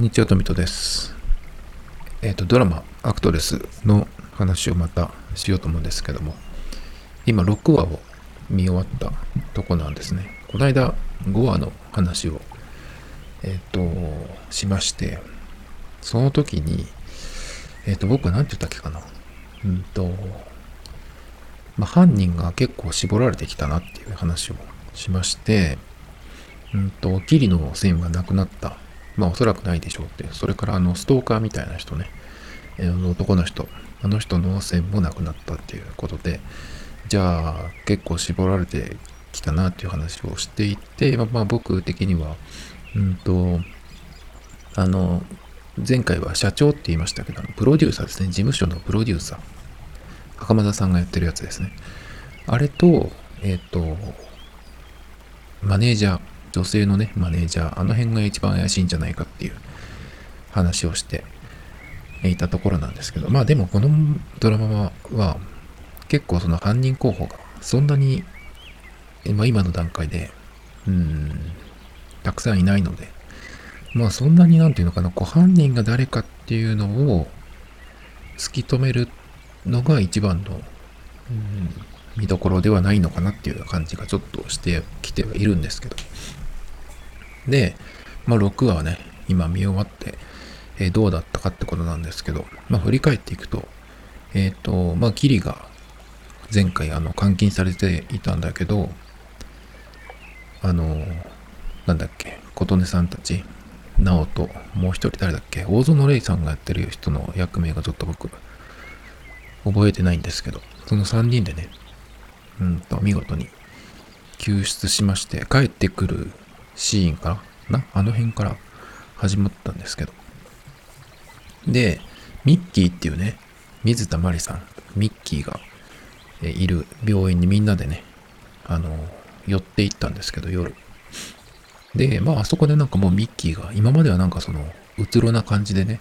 こんにちは、トミトです。ドラマアクトレスの話をまたしようと思うんですけども、今6話を見終わったとこなんですね。この間5話の話をしまして、その時に僕は何て言ったっけかな、犯人が結構絞られてきたなっていう話をしまして、キリの線はなくなった、おそらくないでしょうって。それからストーカーみたいな人ね、男の人、あの人の線もなくなったっていうことで、じゃあ結構絞られてきたなっていう話をしていて、僕的には前回は社長って言いましたけど、プロデューサーですね。事務所のプロデューサー、袴田さんがやってるやつですね。あれとマネージャー、女性のねマネージャー、あの辺が一番怪しいんじゃないかっていう話をしていたところなんですけど、でもこのドラマは結構その犯人候補がそんなに、今の段階でたくさんいないので、そんなに犯人が誰かっていうのを突き止めるのが一番の見どころではないのかなっていう感じがちょっとしてきてはいるんですけど。で、6話はね今見終わって、どうだったかってことなんですけど、振り返っていくとキリが前回監禁されていたんだけど、琴音さんたち、直ともう一人誰だっけ、大園玲さんがやってる人の役名がちょっと僕覚えてないんですけど、その3人でね見事に救出しまして、帰ってくるシーンからあの辺から始まったんですけど、でミッキーっていうね、水田まりさん、ミッキーがいる病院にみんなでね寄っていったんですけど、夜で、あそこでもうミッキーが、今まではうつろな感じでね、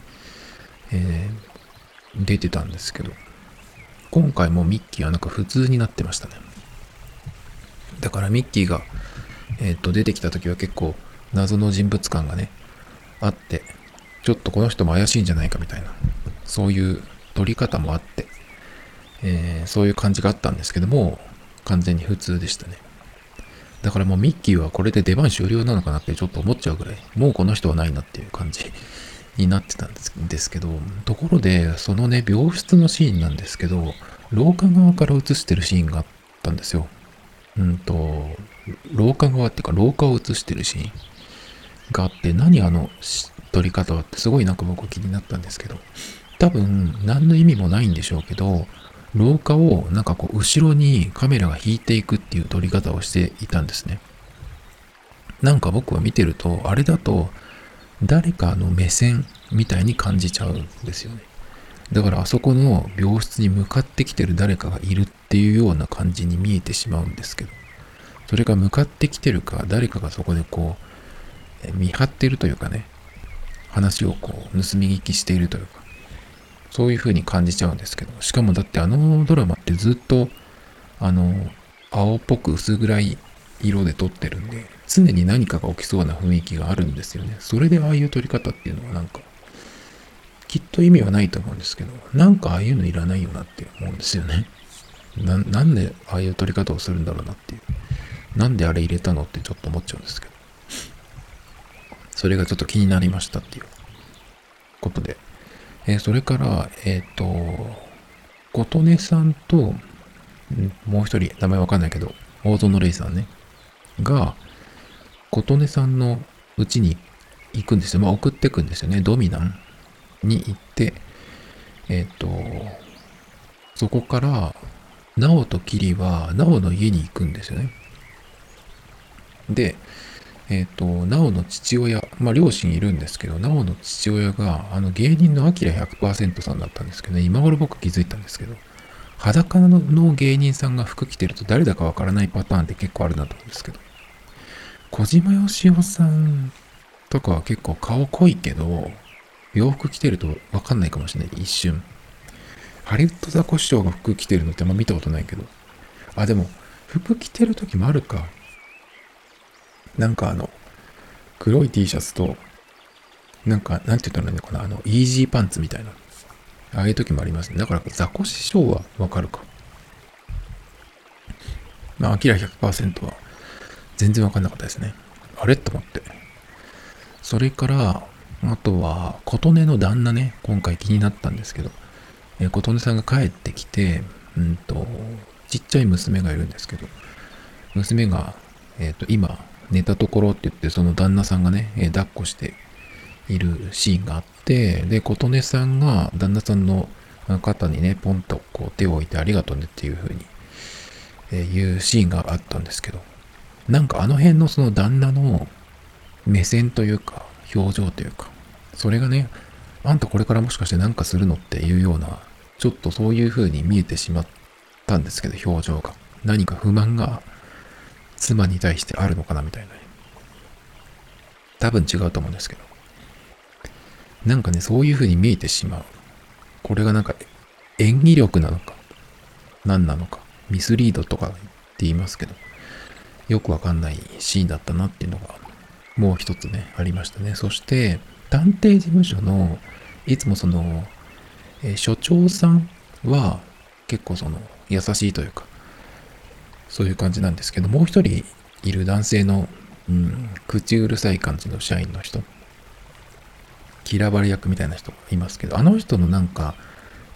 出てたんですけど、今回もミッキーは普通になってましたね。だからミッキーが、出てきた時は結構謎の人物感がねあって、ちょっとこの人も怪しいんじゃないかみたいな、そういう撮り方もあって、そういう感じがあったんですけども、完全に普通でしたね。だからもうミッキーはこれで出番終了なのかなってちょっと思っちゃうぐらい、もうこの人はないなっていう感じになってたんですけど、ところでそのね病室のシーンなんですけど、廊下側から映してるシーンがあったんですよ。廊下側っていうか廊下を映してるシーンがあって、何撮り方はってすごい僕気になったんですけど、多分何の意味もないんでしょうけど、廊下を後ろにカメラが引いていくっていう撮り方をしていたんですね。僕は見てるとあれだと誰かの目線みたいに感じちゃうんですよね。だからあそこの病室に向かってきてる誰かがいるっていうような感じに見えてしまうんですけど、それが向かってきてるか、誰かがそこで見張ってるというかね、話を盗み聞きしているというか、そういう風に感じちゃうんですけど、しかもだってあのドラマってずっと青っぽく薄暗い色で撮ってるんで、常に何かが起きそうな雰囲気があるんですよね。それでああいう撮り方っていうのはきっと意味はないと思うんですけど、ああいうのいらないよなって思うんですよね。なんでああいう撮り方をするんだろうなっていう、なんであれ入れたのってちょっと思っちゃうんですけど、それがちょっと気になりましたっていうことで、それから琴音さんともう一人名前わかんないけど、大園玲さんねが琴音さんの家に行くんですよ。送ってくんですよね。ドミナンに行ってそこから直とキリは直の家に行くんですよね。で直の父親、両親いるんですけど、直の父親が芸人のアキラ 100% さんだったんですけどね、今頃僕気づいたんですけど、裸の芸人さんが服着てると誰だかわからないパターンって結構あるなと思うんですけど、小島よしおさんとかは結構顔濃いけど洋服着てるとわかんないかもしれない、一瞬。ハリウッドザコシショウが服着てるのって見たことないけど、でも服着てる時もあるか。黒い T シャツとなんか、なんて言ったらいいのかな、イージーパンツみたいな。ああいう時もありますね。だから、ザコシショウはわかるか。まあ、アキラ 100% は全然わかんなかったですね。あれと思って。それから、あとは、琴音の旦那ね、今回気になったんですけど、琴音さんが帰ってきて、ちっちゃい娘がいるんですけど、娘が、今、寝たところって言って、その旦那さんがね、抱っこしているシーンがあって、で、琴音さんが旦那さんの肩にね、ポンとこう手を置いてありがとうねっていう風に、いうシーンがあったんですけど、なんかあの辺のその旦那の目線というか、表情というか、それがね、あんたこれからもしかしてなんかするのっていうような、ちょっとそういう風に見えてしまったんですけど、表情が。何か不満が妻に対してあるのかなみたいな。多分違うと思うんですけど。なんかね、そういう風に見えてしまう。これがなんか演技力なのか、何なのか、ミスリードとかって言いますけど、よくわかんないシーンだったなっていうのが、もう一つね、ありましたね。そして、探偵事務所の、いつもその、所長さんは、結構その、優しいというか、そういう感じなんですけど、もう一人いる男性の、口うるさい感じの社員の人、嫌われ役みたいな人がいますけど、あの人のなんか、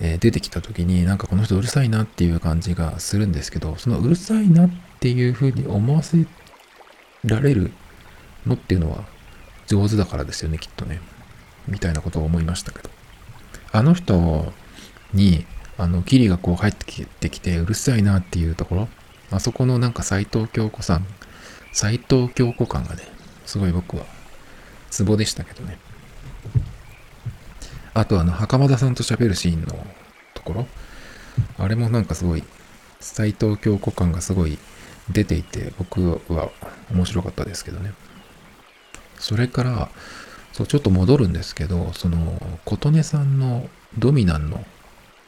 出てきた時に、なんかこの人うるさいなっていう感じがするんですけど、そのうるさいなっていうふうに思わせられるのっていうのは上手だからですよね、きっとね、みたいなことを思いましたけど、あの人にキリがこう入ってきてうるさいなっていうところ、あそこのなんか斉藤京子感がね、すごい僕はツボでしたけどね。あと袴田さんと喋るシーンのところ、あれもなんかすごい斉藤京子感がすごい出ていて、僕は面白かったですけどね。それから、そう、ちょっと戻るんですけど、その、琴音さんのドミナンの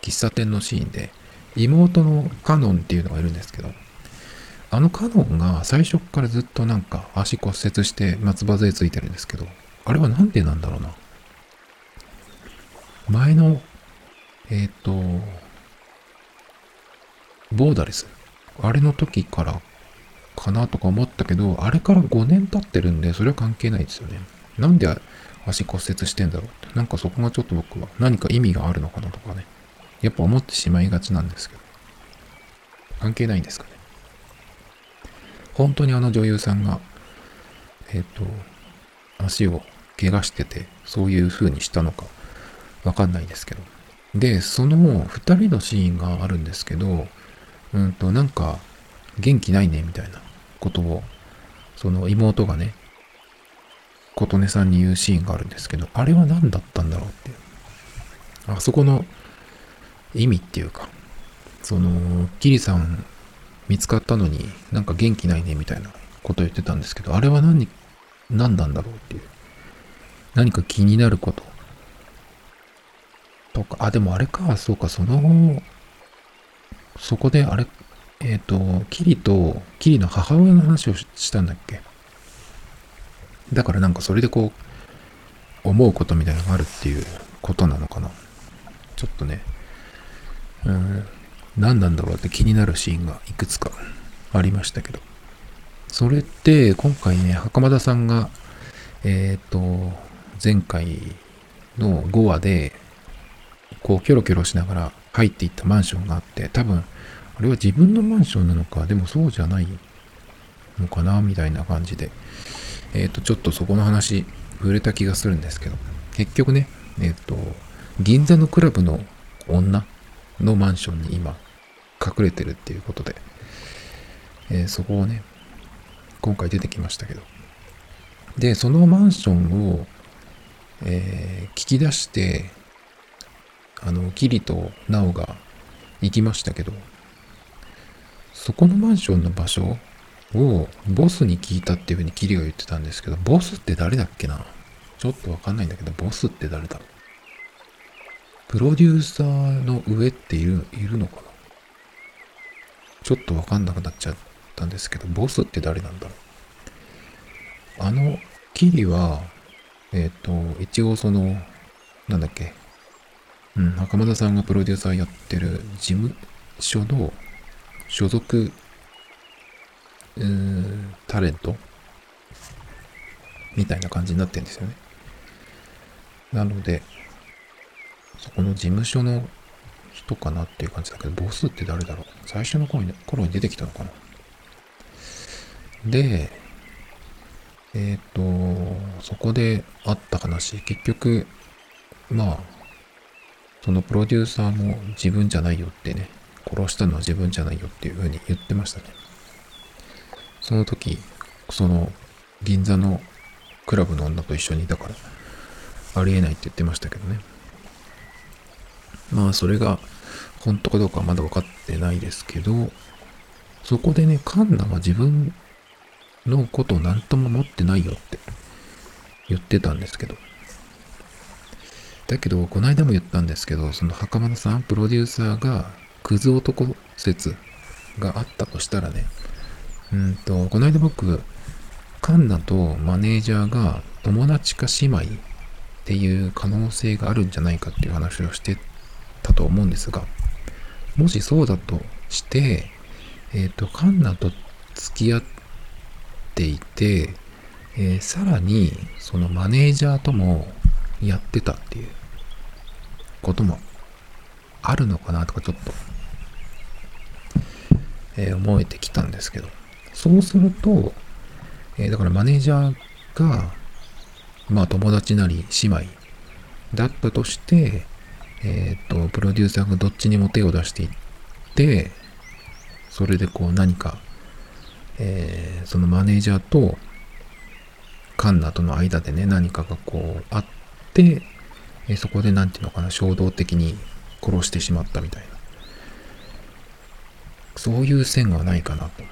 喫茶店のシーンで、妹のカノンっていうのがいるんですけど、あのカノンが最初からずっとなんか足骨折して松葉杖ついてるんですけど、あれはなんでなんだろうな。前の、ボーダレス。あれの時から、かなとか思ったけど、あれから5年経ってるんで、それは関係ないですよね。なんで足骨折してんだろうって。なんかそこがちょっと僕は何か意味があるのかなとかね。やっぱ思ってしまいがちなんですけど。関係ないんですかね。本当に女優さんが、足を怪我してて、そういう風にしたのか、わかんないですけど。で、その2人のシーンがあるんですけど、なんか、元気ないね、みたいなことを、その妹がね、琴音さんに言うシーンがあるんですけど、あれは何だったんだろうっていう。あそこの意味っていうか、その、キリさん見つかったのになんか元気ないね、みたいなことを言ってたんですけど、あれは何なんだろうっていう。何か気になること。とか、あ、でもあれか、そうか、そこであれ、キリの母親の話をしたんだっけ。だからなんかそれでこう、思うことみたいなのがあるっていうことなのかな。ちょっとね、何なんだろうって気になるシーンがいくつかありましたけど。それって、今回ね、袴田さんが、前回の5話で、こう、キョロキョロしながら入っていったマンションがあって、多分、あれは自分のマンションなのか、でもそうじゃないのかな、みたいな感じで。ちょっとそこの話、触れた気がするんですけど、結局ね、銀座のクラブの女のマンションに今、隠れてるっていうことで、そこをね、今回出てきましたけど。で、そのマンションを、聞き出して、キリとナオが行きましたけど、そこのマンションの場所をボスに聞いたっていうふうにキリが言ってたんですけど、ボスって誰だっけな、ちょっとわかんないんだけど、ボスって誰だ、プロデューサーの上っているのかな、ちょっとわかんなくなっちゃったんですけど、ボスって誰なんだろう。キリは、一応その、袴田さんがプロデューサーやってる事務所の所属、タレントみたいな感じになってるんですよね。なので、そこの事務所の人かなっていう感じだけど、ボスって誰だろう。最初の頃に出てきたのかな。で、そこであった話、結局、まあ、そのプロデューサーも自分じゃないよってね、殺したのは自分じゃないよっていうふうに言ってましたね。その時、その銀座のクラブの女と一緒にいたから、ありえないって言ってましたけどね。まあそれが本当かどうかはまだ分かってないですけど、そこでね、カンナは自分のことを何とも思ってないよって言ってたんですけど、だけどこの間も言ったんですけど、その袴田さんプロデューサーがクズ男説があったとしたらね、この間僕カンナとマネージャーが友達か姉妹っていう可能性があるんじゃないかっていう話をしてたと思うんですが、もしそうだとして、カンナと付き合っていて、さらにそのマネージャーともやってたっていうこともあるのかなとかちょっと、思えてきたんですけど、そうすると、だからマネージャーがまあ友達なり姉妹だったとして、プロデューサーがどっちにも手を出していって、それでこう何か、そのマネージャーとカンナとの間でね、何かがこうあって、そこでなんていうのかな、衝動的に殺してしまったみたいな。そういう線はないかなと。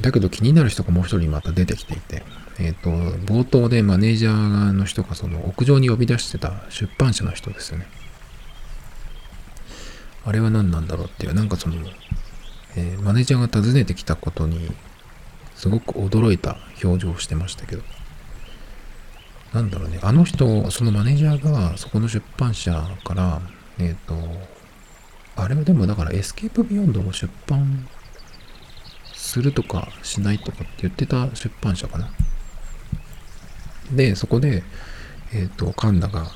だけど気になる人がもう一人また出てきていて、冒頭でマネージャーの人がその屋上に呼び出してた出版社の人ですよね。あれは何なんだろうっていう、なんかその、マネージャーが訪ねてきたことにすごく驚いた表情をしてましたけど、なんだろうね、あの人、そのマネージャーがそこの出版社から、あれはでもだからエスケープビヨンドを出版するとかしないとかって言ってた出版社かな。で、そこで、カンナが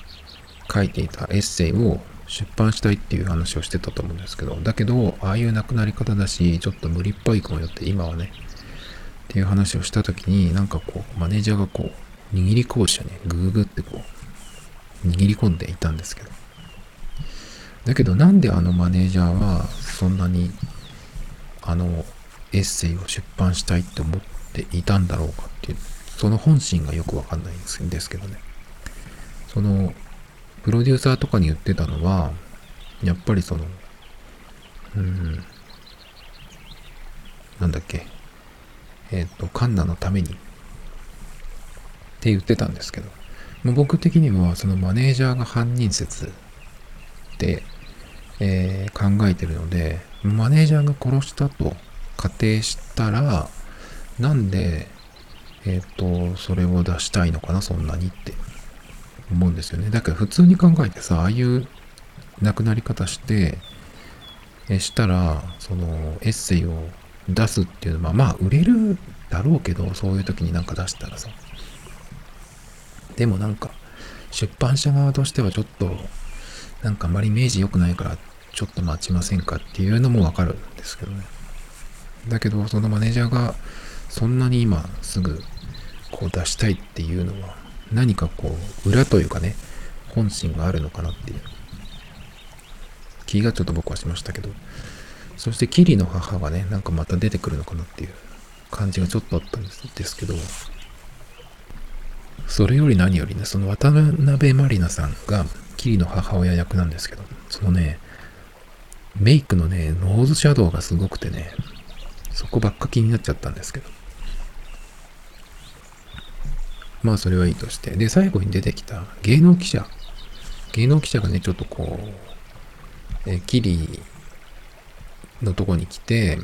書いていたエッセイを出版したいっていう話をしてたと思うんですけど、だけど、ああいう亡くなり方だし、ちょっと無理っぽいかもよって、今はね、っていう話をしたときに、なんかこう、マネージャーがこう、握りこぶしをね、グーグってこう、握り込んでいたんですけど。だけど、なんであのマネージャーは、そんなに、エッセイを出版したいって思っていたんだろうかっていう、その本心がよくわかんないんですけどね。そのプロデューサーとかに言ってたのは、やっぱりそのカンナのためにって言ってたんですけど、もう僕的にはそのマネージャーが犯人説で、考えてるので、マネージャーが殺したと仮定したら、なんで、それを出したいのかな、そんなにって思うんですよね。だから普通に考えてさ、ああいう亡くなり方したら、そのエッセイを出すっていうのは、まあ売れるだろうけど、そういう時になんか出したらさ。でもなんか、出版社側としてはちょっと、なんかあまりイメージ良くないから、ちょっと待ちませんかっていうのもわかるんですけどね。だけど、そのマネージャーがそんなに今すぐこう出したいっていうのは、何かこう裏というかね、本心があるのかなっていう気がちょっと僕はしましたけど、そしてキリの母がね、なんかまた出てくるのかなっていう感じがちょっとあったんですけど、それより何よりね、その渡辺満里奈さんがキリの母親役なんですけど、そのね、メイクのね、ノーズシャドウがすごくてね、そこばっか気になっちゃったんですけど。まあそれはいいとして。で、最後に出てきた芸能記者。芸能記者がね、ちょっとこう、キリのとこに来て、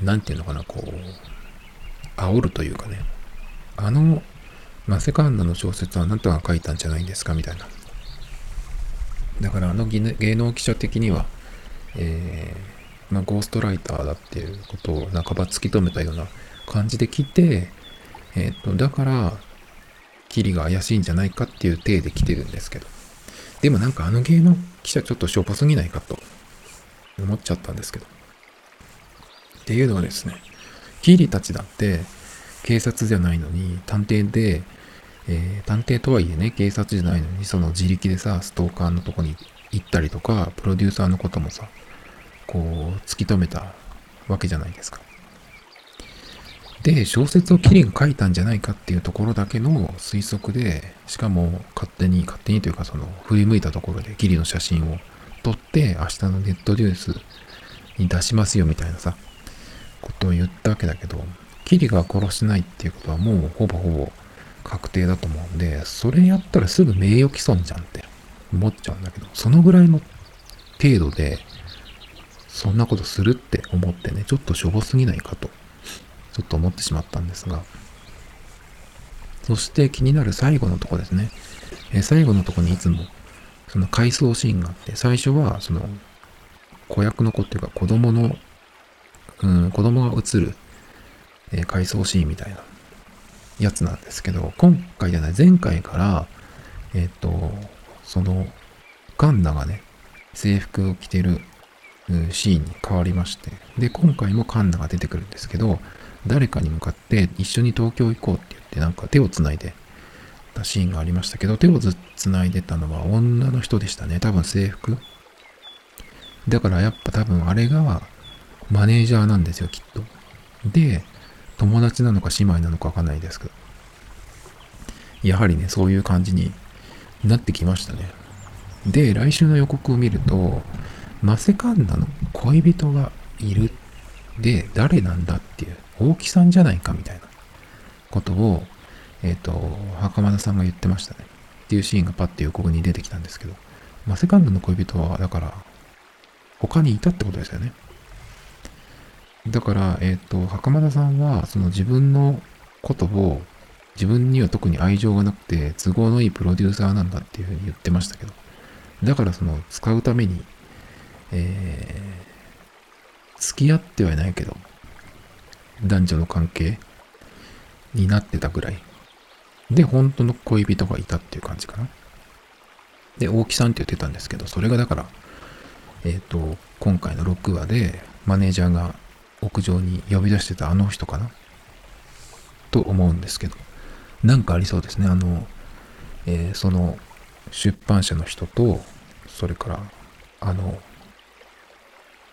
なんていうのかな、こう、煽るというかね。あのまセカンナの小説はあなたが書いたんじゃないんですかみたいな。だからあの芸能記者的には、ゴーストライターだっていうことを半ば突き止めたような感じで来て、だからキリが怪しいんじゃないかっていう体で来てるんですけど、でもなんかあの芸能記者ちょっとしょぼすぎないかと思っちゃったんですけど、っていうのはですね、キリたちだって警察じゃないのに探偵で、探偵とはいえね、警察じゃないのにその自力でさ、ストーカーのとこに行ったりとか、プロデューサーのこともさ、こう突き止めたわけじゃないですか。で、小説をキリが書いたんじゃないかっていうところだけの推測で、しかも勝手にというか、その振り向いたところでキリの写真を撮って明日のネットニュースに出しますよみたいなさ、ことを言ったわけだけど、キリが殺してないっていうことはもうほぼ確定だと思うんで、それやったらすぐ名誉毀損じゃんって思っちゃうんだけど、そのぐらいの程度でそんなことするって思ってね、ちょっとしょぼすぎないかとちょっと思ってしまったんですが、そして気になる最後のとこですね。最後のとこにいつもその回想シーンがあって、最初はその子役の子っていうか子供が映る回想シーンみたいなやつなんですけど、今回じゃない前回からそのカンナがね制服を着てるシーンに変わりまして、で今回もカンナが出てくるんですけど、誰かに向かって一緒に東京行こうって言ってなんか手をつないでたシーンがありましたけど、手をつないでたのは女の人でしたね。多分制服だから、やっぱ多分あれがマネージャーなんですよきっと。で、友達なのか姉妹なのかわかんないですけど、やはりねそういう感じになってきましたね。で、来週の予告を見るとマセカンナの恋人がいる、で誰なんだっていう、大木さんじゃないかみたいなことを袴田さんが言ってましたねっていうシーンがパッて予告に出てきたんですけど、マセカンナの恋人はだから他にいたってことですよね。だから袴田さんはその自分のことを、自分には特に愛情がなくて都合のいいプロデューサーなんだっていうふうに言ってましたけど、だからその使うために付き合ってはいないけど男女の関係になってたぐらいで、本当の恋人がいたっていう感じかな。で、大木さんって言ってたんですけど、それがだから今回の6話でマネージャーが屋上に呼び出してたあの人かなと思うんですけど、なんかありそうですね。その出版社の人と、それから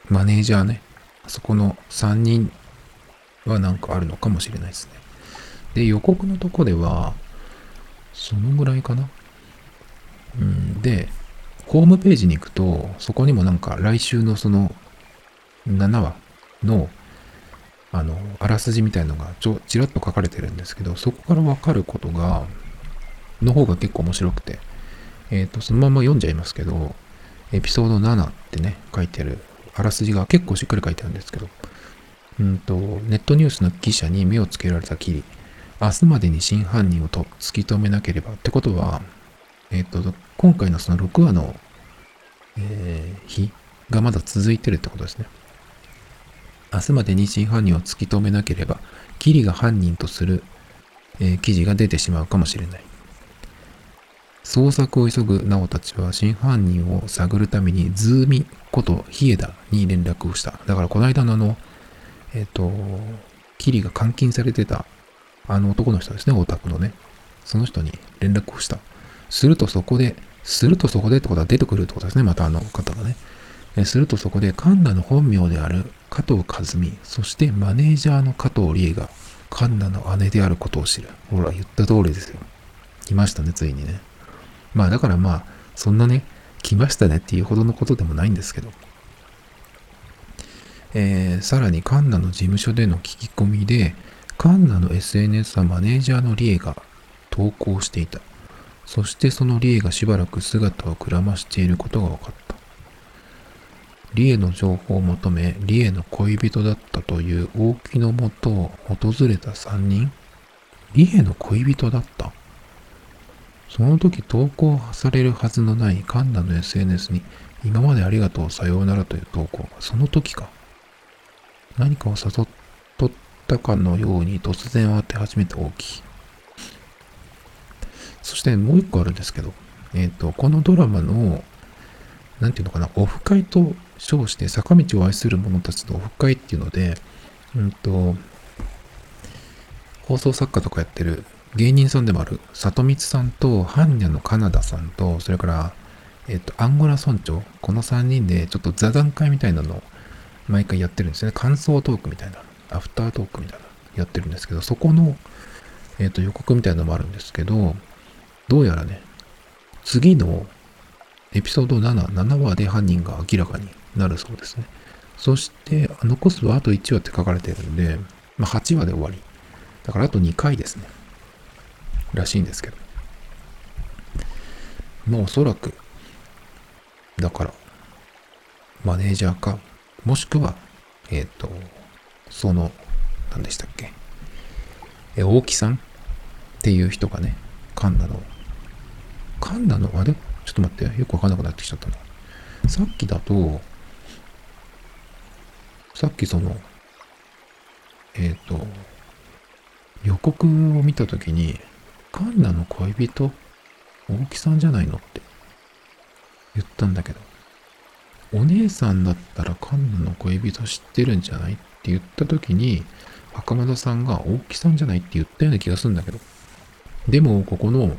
マネージャーね、あそこの3人はなんかあるのかもしれないですね。で、予告のとこではそのぐらいかな。で、ホームページに行くとそこにもなんか来週のその7話のあらすじみたいのがちらっと書かれてるんですけど、そこからわかることがの方が結構面白くて、そのまま読んじゃいますけど、エピソード7ってね書いてるあらすじが結構しっかり書いてあるんですけど、ネットニュースの記者に目をつけられたキリ、明日までに真犯人を突き止めなければってことは、今回のその6話の、日がまだ続いてるってことですね。明日までに真犯人を突き止めなければキリが犯人とする、記事が出てしまうかもしれない。捜索を急ぐナオたちは真犯人を探るためにズーミことヒエダに連絡をした。だからこの間のキリが監禁されてたあの男の人ですね、オタクのね、その人に連絡をした。するとそこでってことは出てくるってことですね、またあの方がね。するとそこでカンナの本名である加藤和美、そしてマネージャーの加藤理恵がカンナの姉であることを知る。ほら言った通りですよ。来ましたね、ついにね。だからそんなね来ましたねっていうほどのことでもないんですけど、さらにカンナの事務所での聞き込みで、カンナの SNS はマネージャーのリエが投稿していた。そしてそのリエがしばらく姿をくらましていることが分かった。リエの情報を求め、リエの恋人だったという大木のもとを訪れた3人。リエの恋人だったその時投稿されるはずのないカンナの SNS に、今までありがとうさようならという投稿が、その時か、何かを誘っとったかのように突然当て始めて大きい。そしてもう一個あるんですけど、このドラマの、なんていうのかな、オフ会と称して坂道を愛する者たちのオフ会っていうので、放送作家とかやってる芸人さんでもある里光さんと般若のカナダさんと、それから、アンゴラ村長、この3人でちょっと座談会みたいなのを毎回やってるんですよね。感想トークみたいな、アフタートークみたいなのやってるんですけど、そこの、予告みたいなのもあるんですけど、どうやらね、次のエピソード7話で犯人が明らかになるそうですね。そして残すはあと1話って書かれてるんで、8話で終わりだから、あと2回ですねらしいんですけど、おそらくだからマネージャーか、もしくはその何でしたっけ、大木さんっていう人がね、カンナのあれ、ちょっと待って、よくわかんなくなってきちゃったな。さっきその予告を見たときに、カンナの恋人大木さんじゃないのって言ったんだけど、お姉さんだったらカンナの恋人知ってるんじゃないって言ったときに、袴田さんが大木さんじゃないって言ったような気がするんだけど、でもここの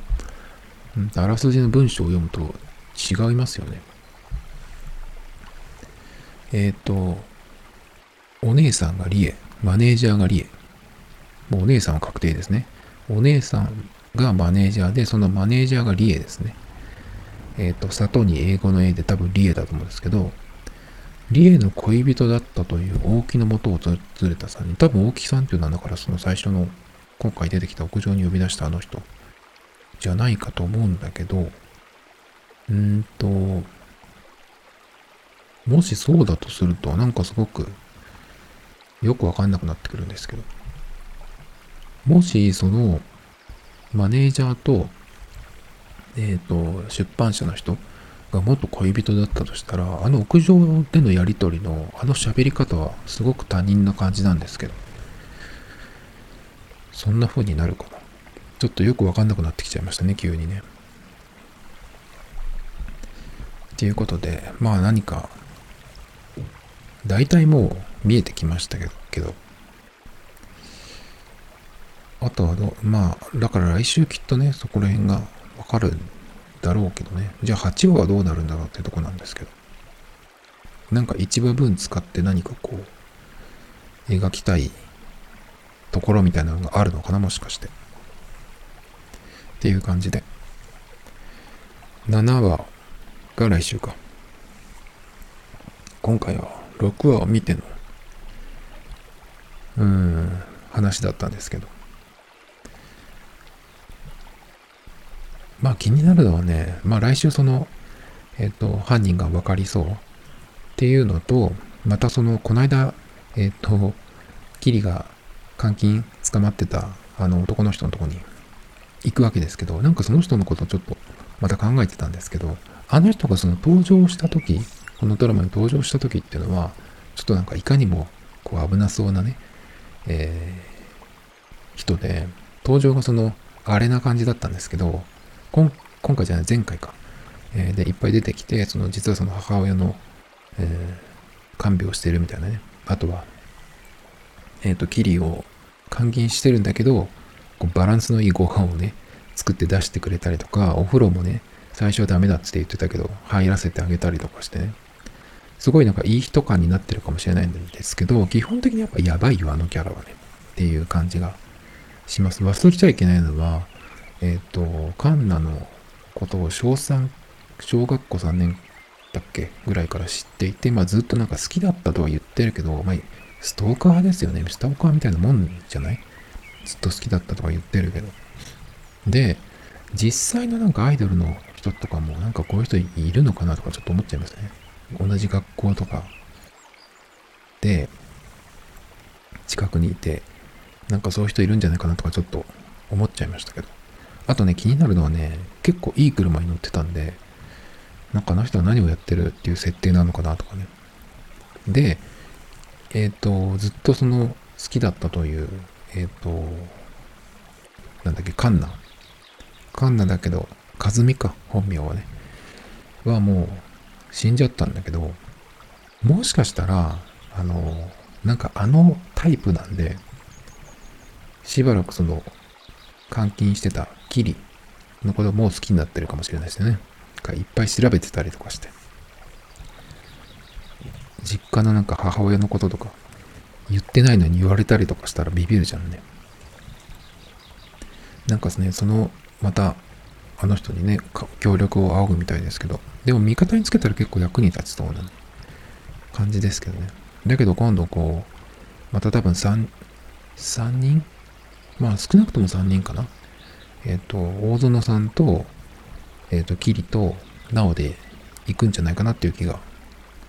あらすじの文章を読むと違いますよね。お姉さんがリエ、マネージャーがリエ、もうお姉さんは確定ですね。お姉さんがマネージャーで、そのマネージャーがリエですね。里に英語の A で多分リエだと思うんですけど、リエの恋人だったという大木の元を訪れたさんに、多分大木さんっていうのは、だからその最初の今回出てきた屋上に呼び出したあの人じゃないかと思うんだけど、もしそうだとすると、なんかすごくよくわかんなくなってくるんですけど、もしそのマネージャーと、出版社の人が元恋人だったとしたら、あの屋上でのやりとりのあの喋り方はすごく他人な感じなんですけど、そんな風になるかな。ちょっとよくわかんなくなってきちゃいましたね、急にね。ということで、何か大体もう見えてきましたけど、あとはだから来週きっとね、そこら辺がわかるんだろうけどね。じゃあ8話はどうなるんだろうってとこなんですけど、なんか1話分使って何かこう描きたいところみたいなのがあるのかな、もしかして。っていう感じで、7話が来週か。今回は6話を見ての話だったんですけど、気になるのはね、来週その犯人が分かりそうっていうのと、またそのこの間キリが監禁捕まってたあの男の人のとこに行くわけですけど、なんかその人のことをちょっとまた考えてたんですけど、あの人がその登場した時、このドラマに登場した時っていうのは、ちょっとなんかいかにもこう危なそうなね、人で、登場がそのあれな感じだったんですけど、今回じゃない、前回か、でいっぱい出てきて、その実はその母親の、看病をしてるみたいなね、あとはキリを監禁してるんだけど、バランスのいいご飯をね、作って出してくれたりとか、お風呂もね、最初はダメだって言ってたけど、入らせてあげたりとかしてね、すごいなんかいい人感になってるかもしれないんですけど、基本的にやっぱやばいよ、あのキャラはね、っていう感じがします。忘れちゃいけないのは、カンナのことを小学校3年だっけぐらいから知っていて、ずっとなんか好きだったとは言ってるけど、ストーカーですよね、ストーカーみたいなもんじゃない？ずっと好きだったとか言ってるけど、で実際のなんかアイドルの人とかもなんかこういう人いるのかなとかちょっと思っちゃいますね。同じ学校とかで近くにいて、なんかそういう人いるんじゃないかなとかちょっと思っちゃいましたけど、あとね、気になるのはね、結構いい車に乗ってたんで、なんかあの人は何をやってるっていう設定なのかなとかね。で、ずっとその好きだったという、カンナだけど、和美か、本名はね、はもう死んじゃったんだけど、もしかしたら、あのタイプなんで、しばらくその、監禁してたキリのことも好きになってるかもしれないですね。いっぱい調べてたりとかして。実家のなんか母親のこととか、言ってないのに言われたりとかしたらビビるじゃんね。なんかですね、その、また、あの人にね、協力を仰ぐみたいですけど、でも味方につけたら結構役に立ちそうな感じですけどね。だけど今度こう、また多分3人?まあ少なくとも3人かな。大園さんと、キリとナオで行くんじゃないかなっていう気が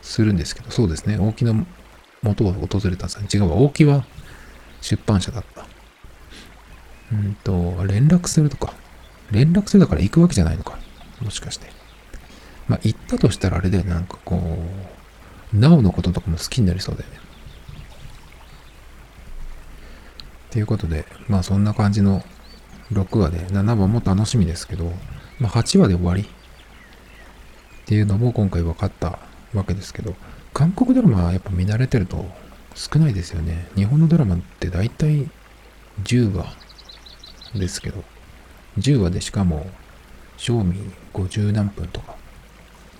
するんですけど、そうですね。大木の元を訪れたさん、違うわ、大木は出版社だった。連絡するだから行くわけじゃないのか。もしかして。まあ行ったとしたらあれでなんかこう、ナオのこととかも好きになりそうだよね。ということで、まあそんな感じの6話で、7話も楽しみですけど、まあ8話で終わりっていうのも今回分かったわけですけど、韓国ドラマはやっぱ見慣れてると少ないですよね。日本のドラマってだいたい10話ですけど、10話でしかも賞味50何分とか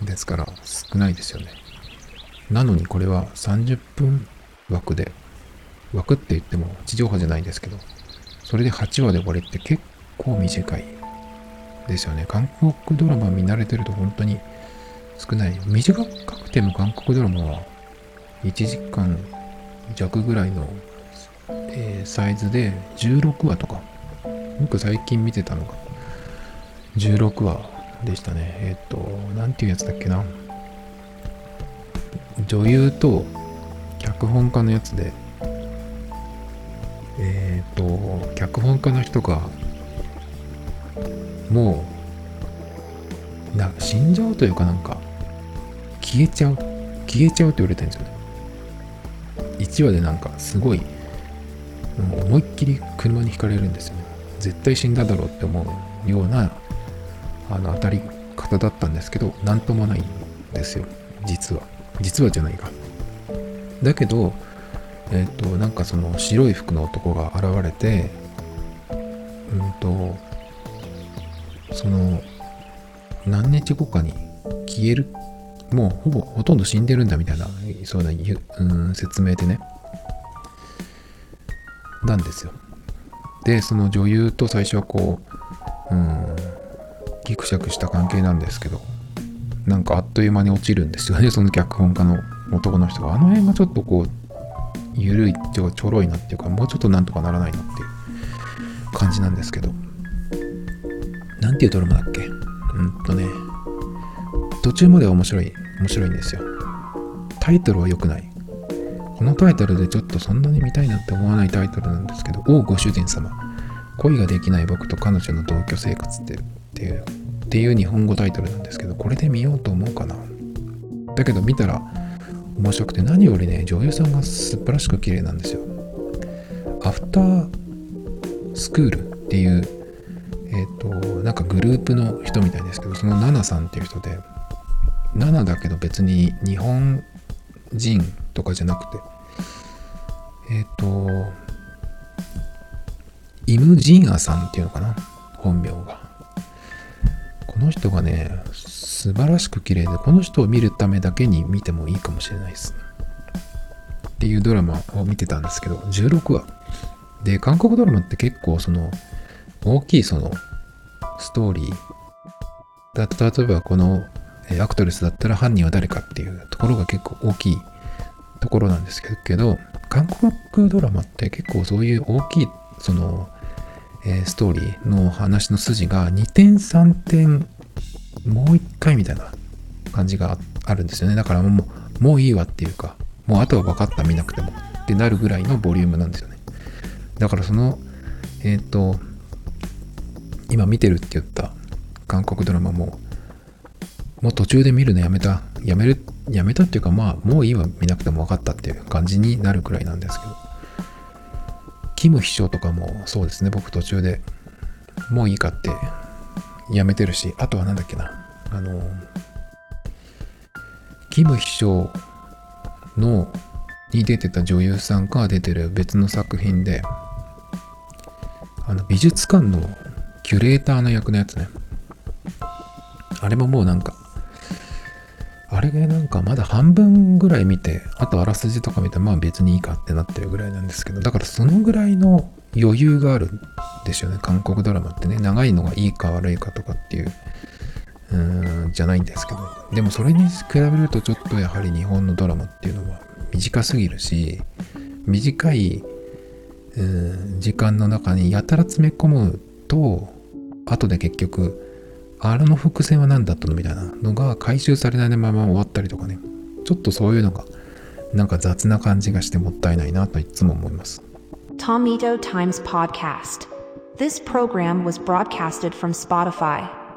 ですから少ないですよね。なのにこれは30分枠で、枠って言っても地上波じゃないですけど、それで8話で終わりって結構短いですよね。韓国ドラマ見慣れてると本当に少ない。短くても韓国ドラマは1時間弱ぐらいの、サイズで16話とか、僕最近見てたのが16話でしたね。なんていうやつだっけな、女優と脚本家のやつで、脚本家の人がもう死んじゃうというか、なんか消えちゃうって言われてるんですよね。1話でなんかすごい思いっきり車にひかれるんですよね。絶対死んだだろうって思うような当たり方だったんですけど、なんともないんですよ。実はじゃないか。だけどなんかその白い服の男が現れて、その何日後かに消える、もうほとんど死んでるんだみたいな、そうな説明でね、なんですよ。で、その女優と最初はこう、ギクシャクした関係なんですけど、なんかあっという間に落ちるんですよね、その脚本家の男の人が。あの辺がちょっとこう緩い、ちょろいなっていうか、もうちょっとなんとかならないなっていう感じなんですけど、なんていうドラマだっけ、途中までは面白いんですよ。タイトルは良くない。このタイトルでちょっとそんなに見たいなって思わないタイトルなんですけど、おご主人様、恋ができない僕と彼女の同居生活っていう日本語タイトルなんですけど、これで見ようと思うかな。だけど見たら面白くて、何よりね、女優さんが素晴らしく綺麗なんですよ。アフタースクールっていう、なんかグループの人みたいですけど、そのナナさんっていう人で、ナナだけど別に日本人とかじゃなくて、イムジンアさんっていうのかな、本名が。この人がね、素晴らしく綺麗で、この人を見るためだけに見てもいいかもしれないですね。っていうドラマを見てたんですけど、16話。で、韓国ドラマって結構その、大きいその、ストーリー。例えばこの、アクトレスだったら犯人は誰かっていうところが結構大きいところなんですけど、韓国ドラマって結構そういう大きい、その、ストーリーの話の筋が2点3点もう1回みたいな感じがあるんですよね。だからもういいわっていうか、もうあとは分かった、見なくてもってなるぐらいのボリュームなんですよね。だからその今見てるって言った韓国ドラマももう途中で見るのやめたっていうか、まあもう今見なくても分かったっていう感じになるくらいなんですけど、キム秘書とかもそうですね、僕途中でもういいかってやめてるし、あとはなんだっけな、キム秘書のに出てた女優さんが出てる別の作品で、美術館のキュレーターの役のやつね、あれももうなんかあれがなんかまだ半分ぐらい見て、あとあらすじとか見て、まあ別にいいかってなってるぐらいなんですけど、だからそのぐらいの余裕があるんですよね、韓国ドラマってね。長いのがいいか悪いかとかっていう、じゃないんですけど、でもそれに比べるとちょっとやはり日本のドラマっていうのは短すぎるし、短い時間の中にやたら詰め込むと、後で結局あれの伏線は何だったのみたいなのが回収されないまま終わったりとかね、ちょっとそういうのがなんか雑な感じがしてもったいないなといつも思います。 Tomito Times Podcast This program was broadcasted from Spotify